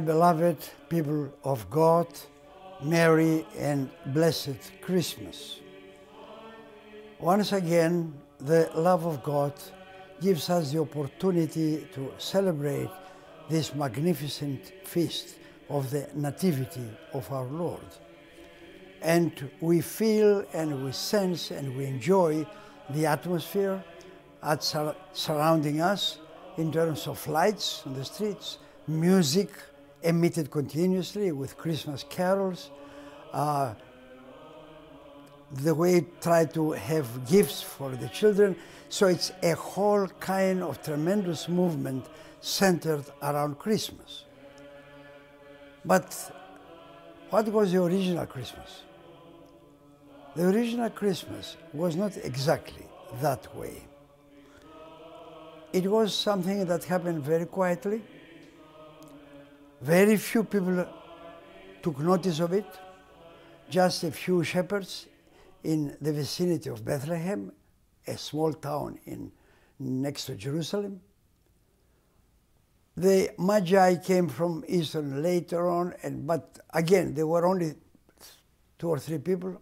my beloved people of God, Merry and Blessed Christmas. Once again, the love of God gives us the opportunity to celebrate this magnificent feast of the Nativity of our Lord. And we feel and we sense and we enjoy the atmosphere surrounding us in terms of lights on the streets, music emitted continuously with Christmas carols, the way we try to have gifts for the children. So it's a whole kind of tremendous movement centered around Christmas. But what was the original Christmas? The original Christmas was not exactly that way. It was something that happened very quietly. Very few people took notice of it, just a few shepherds in the vicinity of Bethlehem, a small town next to Jerusalem. The Magi came from Eastern later on, but again, there were only 2 or 3 people.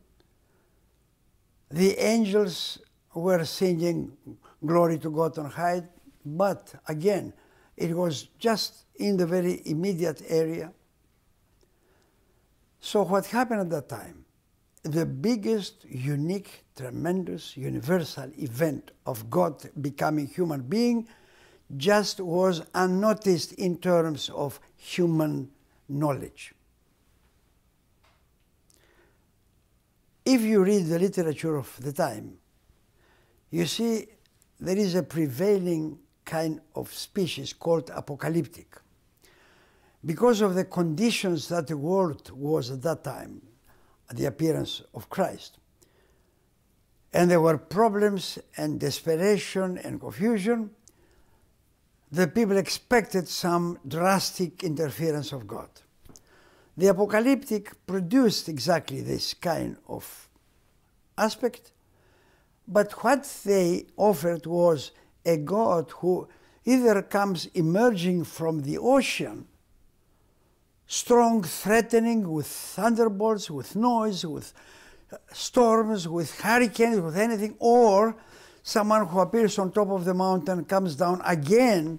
The angels were singing Glory to God on high, but again, it was just in the very immediate area. So what happened at that time? The biggest, unique, tremendous, universal event of God becoming human being just was unnoticed in terms of human knowledge. If you read the literature of the time, you see there is a prevailing kind of species called apocalyptic. Because of the conditions that the world was at that time, at the appearance of Christ, and there were problems and desperation and confusion, the people expected some drastic interference of God. The apocalyptic produced exactly this kind of aspect, but what they offered was a God who either comes emerging from the ocean, strong, threatening, with thunderbolts, with noise, with storms, with hurricanes, with anything, or someone who appears on top of the mountain, comes down again,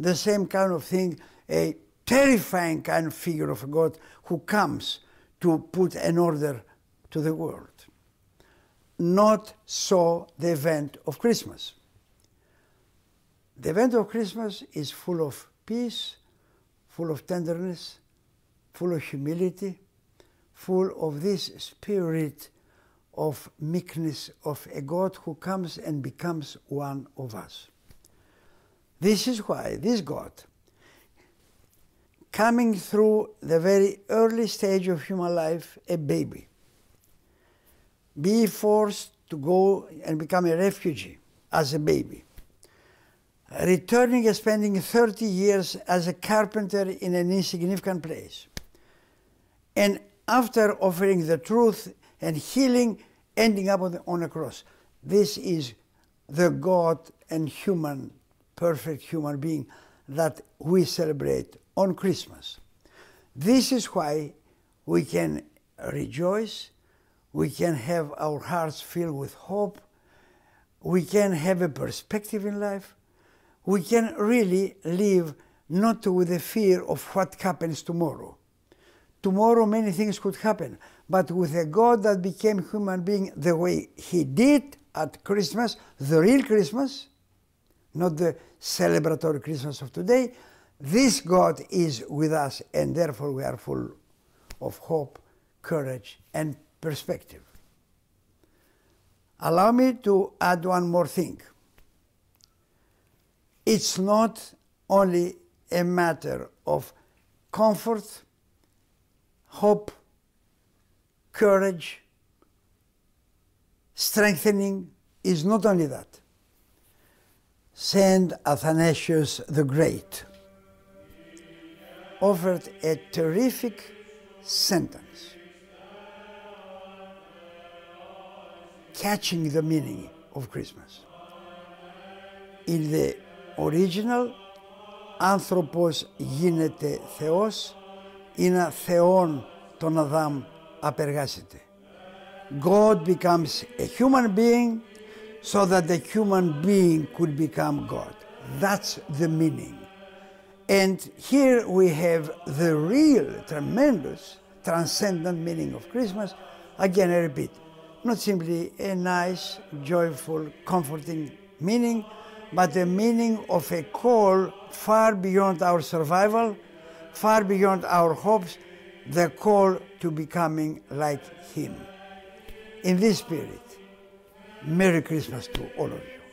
the same kind of thing, a terrifying kind of figure of God who comes to put an order to the world. Not so the event of Christmas. The event of Christmas is full of peace, full of tenderness, full of humility, full of this spirit of meekness of a God who comes and becomes one of us. This is why this God, coming through the very early stage of human life, a baby, be forced to go and become a refugee as a baby, returning and spending 30 years as a carpenter in an insignificant place. And after offering the truth and healing, ending up on a cross. This is the God and human, perfect human being that we celebrate on Christmas. This is why we can rejoice, we can have our hearts filled with hope, we can have a perspective in life, we can really live not with the fear of what happens tomorrow. Tomorrow many things could happen, but with a God that became human being the way he did at Christmas, the real Christmas, not the celebratory Christmas of today, this God is with us, and therefore we are full of hope, courage, and perspective. Allow me to add one more thing. It's not only a matter of comfort, hope, courage, strengthening. It's not only that. Saint Athanasius the Great offered a terrific sentence, catching the meaning of Christmas. In the original άνθρωπος γίνεται Θεός, είναι Θεόν τον Αδάμ απεργάσεται. God becomes a human being so that the human being could become God. That's the meaning. And here we have the real, tremendous, transcendent meaning of Christmas. Again, I repeat, not simply a nice, joyful, comforting meaning, but a meaning of a call far beyond our survival, far beyond our hopes, the call to becoming like Him. In this spirit, Merry Christmas to all of you.